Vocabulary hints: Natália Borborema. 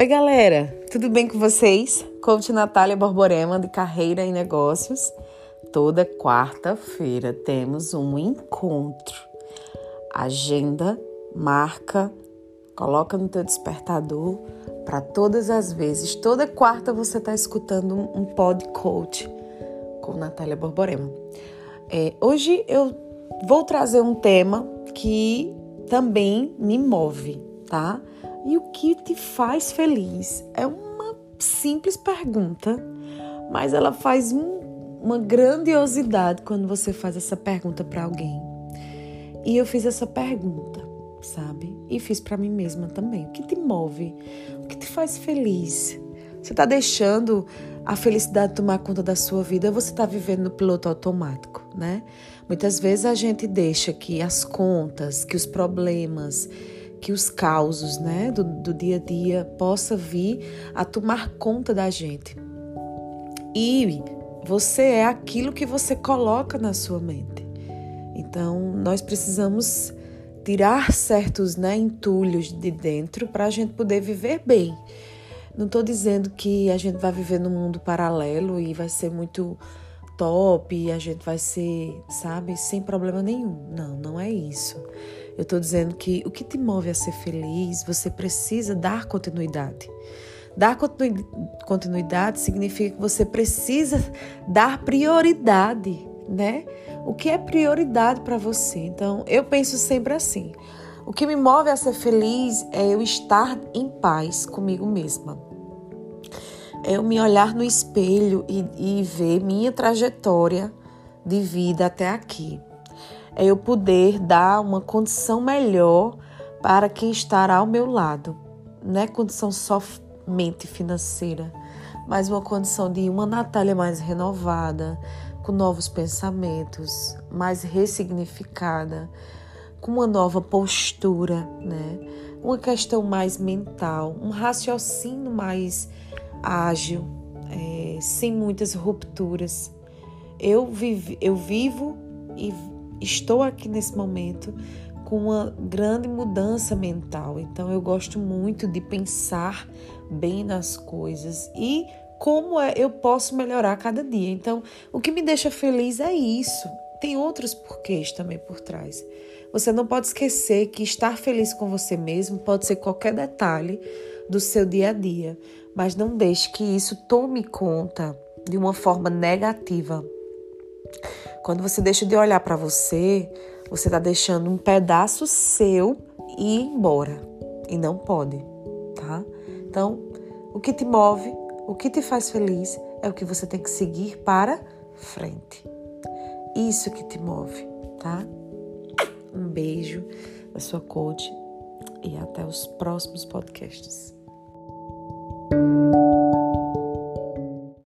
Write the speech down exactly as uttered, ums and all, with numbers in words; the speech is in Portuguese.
Oi galera, tudo bem com vocês? Coach Natália Borborema de Carreira e Negócios. Toda quarta-feira temos um encontro. Agenda, marca, coloca no teu despertador para todas as vezes. Toda quarta você está escutando um pod coach com Natália Borborema. É, hoje eu vou trazer um tema que também me move, tá? E o que te faz feliz? É uma simples pergunta, mas ela faz um, uma grandiosidade quando você faz essa pergunta para alguém. E eu fiz essa pergunta, sabe? E fiz para mim mesma também. O que te move? O que te faz feliz? Você está deixando a felicidade tomar conta da sua vida ou você está vivendo no piloto automático, né? Muitas vezes a gente deixa que as contas, que os problemas, que os causos, né, do, do dia a dia possa vir a tomar conta da gente. E você é aquilo que você coloca na sua mente. Então, nós precisamos tirar certos, né, entulhos de dentro para a gente poder viver bem. Não estou dizendo que a gente vai viver num mundo paralelo e vai ser muito top, e a gente vai ser, sabe, sem problema nenhum. Não, não é isso. Eu estou dizendo que o que te move a ser feliz, você precisa dar continuidade. Dar continu- continuidade significa que você precisa dar prioridade, né? O que é prioridade para você? Então, eu penso sempre assim. O que me move a ser feliz é eu estar em paz comigo mesma. É eu me olhar no espelho e, e ver minha trajetória de vida até aqui. É eu poder dar uma condição melhor para quem estará ao meu lado. Não é condição somente financeira, mas uma condição de uma Natália mais renovada, com novos pensamentos, mais ressignificada, com uma nova postura, né? Uma questão mais mental, um raciocínio mais ágil, é, sem muitas rupturas. Eu, vive, eu vivo e estou aqui nesse momento com uma grande mudança mental. Então, eu gosto muito de pensar bem nas coisas e como é, eu posso melhorar cada dia. Então, o que me deixa feliz é isso. Tem outros porquês também por trás. Você não pode esquecer que estar feliz com você mesmo pode ser qualquer detalhe do seu dia a dia. Mas não deixe que isso tome conta de uma forma negativa. Quando você deixa de olhar para você, você está deixando um pedaço seu ir embora. E não pode, tá? Então, o que te move, o que te faz feliz é o que você tem que seguir para frente. Isso que te move, tá? Um beijo da sua coach e até os próximos podcasts.